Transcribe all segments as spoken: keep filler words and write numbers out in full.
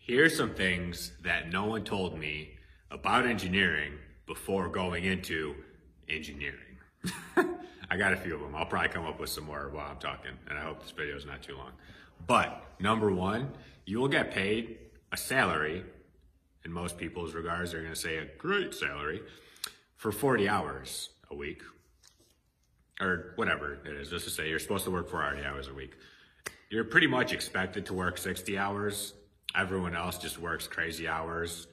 Here's some things that no one told me about engineering before going into engineering. I got a few of them. I'll probably come up with some more while I'm talking, and I hope this video is not too long. But number one, you will get paid a salary. In most people's regards, they're going to say a great salary for forty hours a week, or whatever it is. Just to say you're supposed to work forty hours a week. You're pretty much expected to work sixty hours. Everyone else just works crazy hours.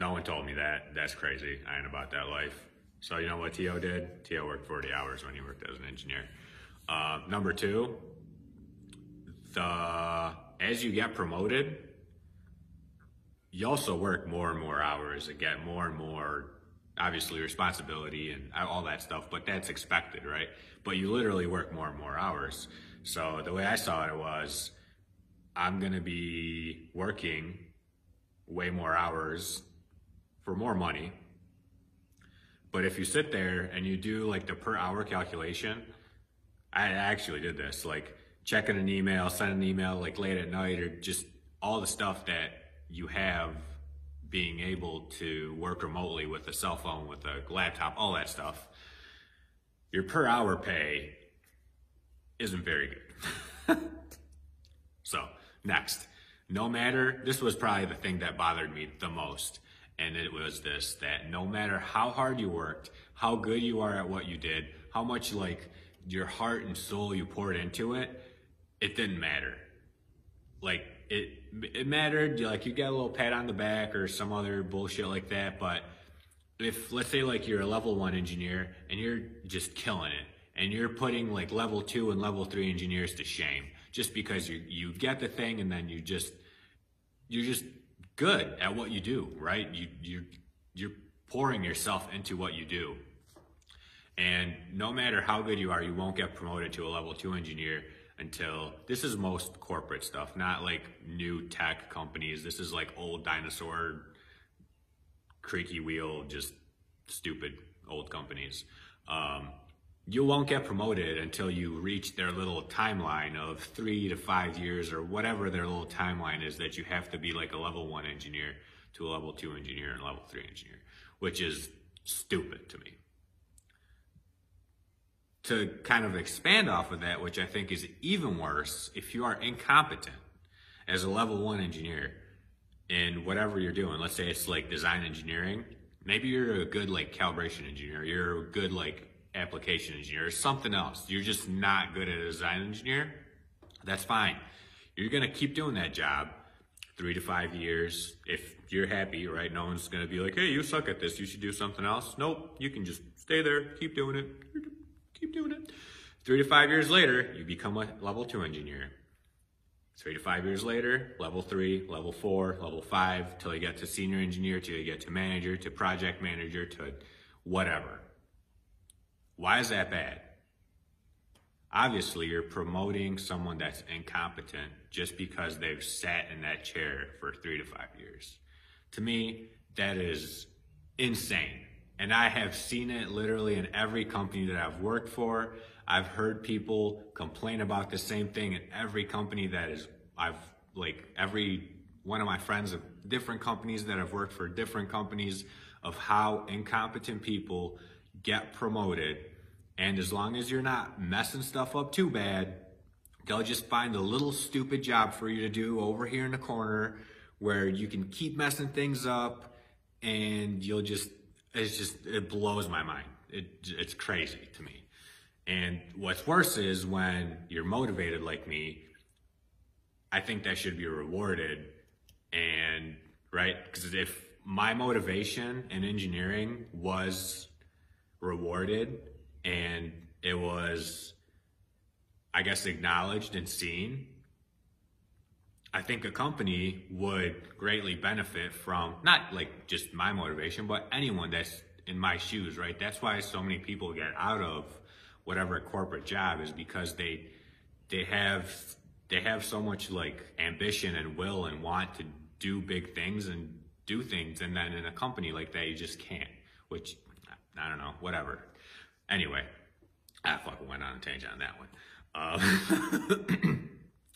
No one told me that. That's crazy. I ain't about that life. So you know what Teo did? Teo worked forty hours when he worked as an engineer. Uh, number two, the as you get promoted, you also work more and more hours and get more and more, obviously, responsibility and all that stuff, but that's expected, right? But you literally work more and more hours. So the way I saw it was, I'm gonna be working way more hours for more money. But if you sit there and you do like the per hour calculation, I actually did this, like checking an email, sending an email like late at night, or just all the stuff that you have being able to work remotely with a cell phone, with a laptop, all that stuff, your per hour pay isn't very good. So. Next, no matter, this was probably the thing that bothered me the most, and it was this, that no matter how hard you worked, how good you are at what you did, how much like your heart and soul you poured into it, it didn't matter. Like, it it mattered, like you got a little pat on the back or some other bullshit like that, but if, let's say like you're a level one engineer and you're just killing it, and you're putting like level two and level three engineers to shame, just because you, you get the thing and then you just, you're just good at what you do, right? You, you, you're pouring yourself into what you do. And no matter how good you are, you won't get promoted to a level two engineer until, this is most corporate stuff, not like new tech companies. This is like old dinosaur, creaky wheel, just stupid old companies. Um, You won't get promoted until you reach their little timeline of three to five years or whatever their little timeline is that you have to be like a level one engineer to a level two engineer and level three engineer, which is stupid to me. To kind of expand off of that, which I think is even worse, if you are incompetent as a level one engineer in whatever you're doing, let's say it's like design engineering, maybe you're a good like calibration engineer, you're a good like application engineer or something else. You're just not good at a design engineer. That's fine. You're going to keep doing that job three to five years. If you're happy, right? No one's going to be like, hey, you suck at this. You should do something else. Nope. You can just stay there. Keep doing it. Keep doing it. Three to five years later, you become a level two engineer. Three to five years later, level three, level four, level five, till you get to senior engineer, till you get to manager, to project manager, to whatever. Why is that bad? Obviously, you're promoting someone that's incompetent just because they've sat in that chair for three to five years. To me, that is insane. And I have seen it literally in every company that I've worked for. I've heard people complain about the same thing in every company that is, I've like every one of my friends of different companies that have worked for different companies of how incompetent people get promoted, and as long as you're not messing stuff up too bad, they'll just find a little stupid job for you to do over here in the corner where you can keep messing things up, and you'll just, it's just, it blows my mind. It, it's crazy to me. And what's worse is when you're motivated like me, I think that should be rewarded, and right? Because if my motivation in engineering was rewarded and it was, I guess, acknowledged and seen, I think a company would greatly benefit from, not like just my motivation, but anyone that's in my shoes, right? That's why so many people get out of whatever corporate job, is because they they have they have so much like ambition and will and want to do big things and do things, and then in a company like that you just can't, which I don't know, whatever. Anyway, I fucking went on a tangent on that one. Uh,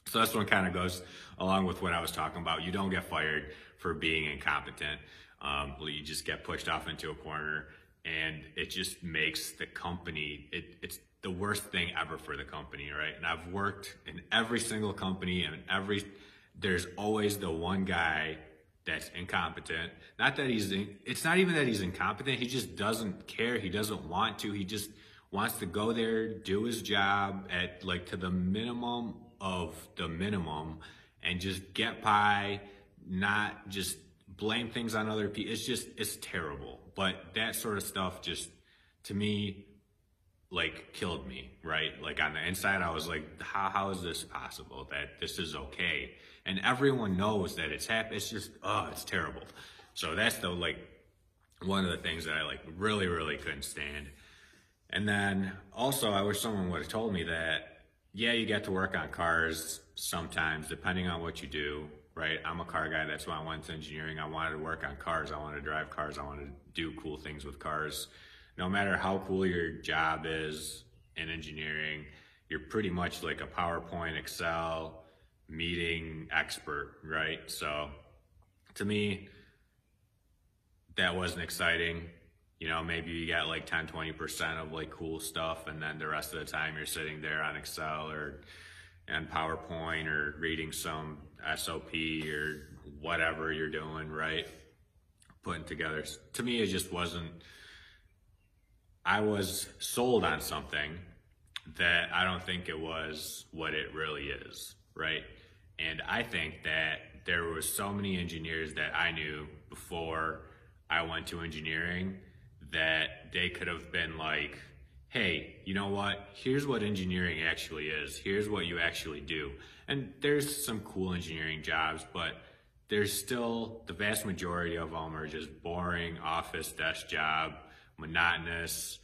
so this one kind of goes along with what I was talking about. You don't get fired for being incompetent. Um, you just get pushed off into a corner, and it just makes the company, it, it's the worst thing ever for the company, right? And I've worked in every single company, and every, there's always the one guy that's incompetent. Not that he's, it's not even that he's incompetent. He just doesn't care. He doesn't want to. He just wants to go there, do his job at like to the minimum of the minimum and just get by, not just blame things on other people. It's just, it's terrible. But that sort of stuff just, to me, like killed me, right? Like on the inside, I was like, how, how is this possible that this is okay? And everyone knows that it's happened. It's just, oh, it's terrible. So that's the, like, one of the things that I like really, really couldn't stand. And then also, I wish someone would have told me that, yeah, you get to work on cars sometimes, depending on what you do, right? I'm a car guy. That's why I went to engineering. I wanted to work on cars. I wanted to drive cars. I wanted to do cool things with cars. No matter how cool your job is in engineering, you're pretty much like a PowerPoint, Excel, meeting expert, right? So to me, that wasn't exciting. You know, maybe you got like ten, twenty percent of like cool stuff, and then the rest of the time you're sitting there on Excel or and PowerPoint or reading some S O P or whatever you're doing, right? Putting together. To me, it just wasn't, I was sold on something that I don't think it was what it really is, right? And I think that there were so many engineers that I knew before I went to engineering that they could have been like, hey, you know what? Here's what engineering actually is. Here's what you actually do. And there's some cool engineering jobs, but there's still, the vast majority of them are just boring office desk job, monotonous,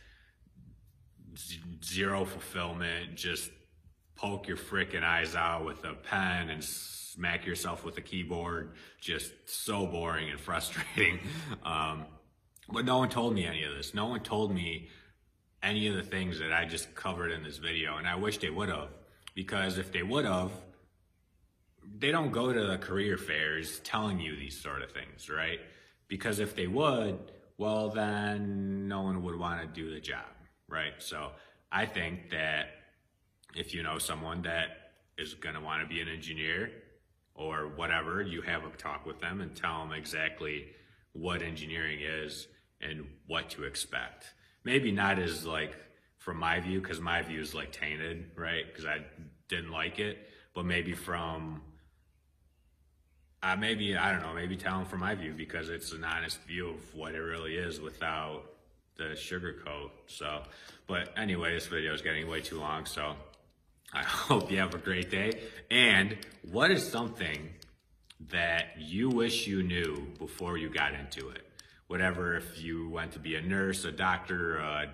zero fulfillment, just poke your frickin' eyes out with a pen and smack yourself with a keyboard. Just so boring and frustrating. Um, But no one told me any of this. No one told me any of the things that I just covered in this video. And I wish they would have, because if they would have, they don't go to the career fairs telling you these sort of things, right? Because if they would, well, then no one would want to do the job, right? So I think that if you know someone that is going to want to be an engineer or whatever, you have a talk with them and tell them exactly what engineering is and what to expect. Maybe not as like, from my view, because my view is like tainted, right? Because I didn't like it, but maybe from, uh, maybe, I don't know, maybe tell them from my view, because it's an honest view of what it really is without the sugarcoat. So, but anyway, this video is getting way too long, so I hope you have a great day. And what is something that you wish you knew before you got into it? Whatever, if you went to be a nurse, a doctor, a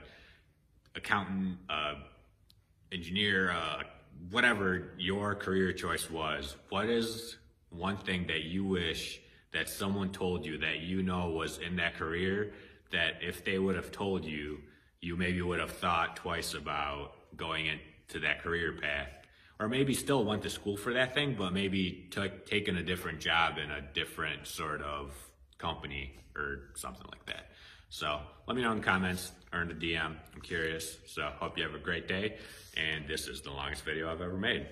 accountant, a engineer, uh, whatever your career choice was, what is one thing that you wish that someone told you that you know was in that career, that if they would have told you, you maybe would have thought twice about going into that career path? Or maybe still went to school for that thing, but maybe took taking a different job in a different sort of company or something like that. So let me know in the comments or in the D M. I'm curious. So hope you have a great day. And this is the longest video I've ever made.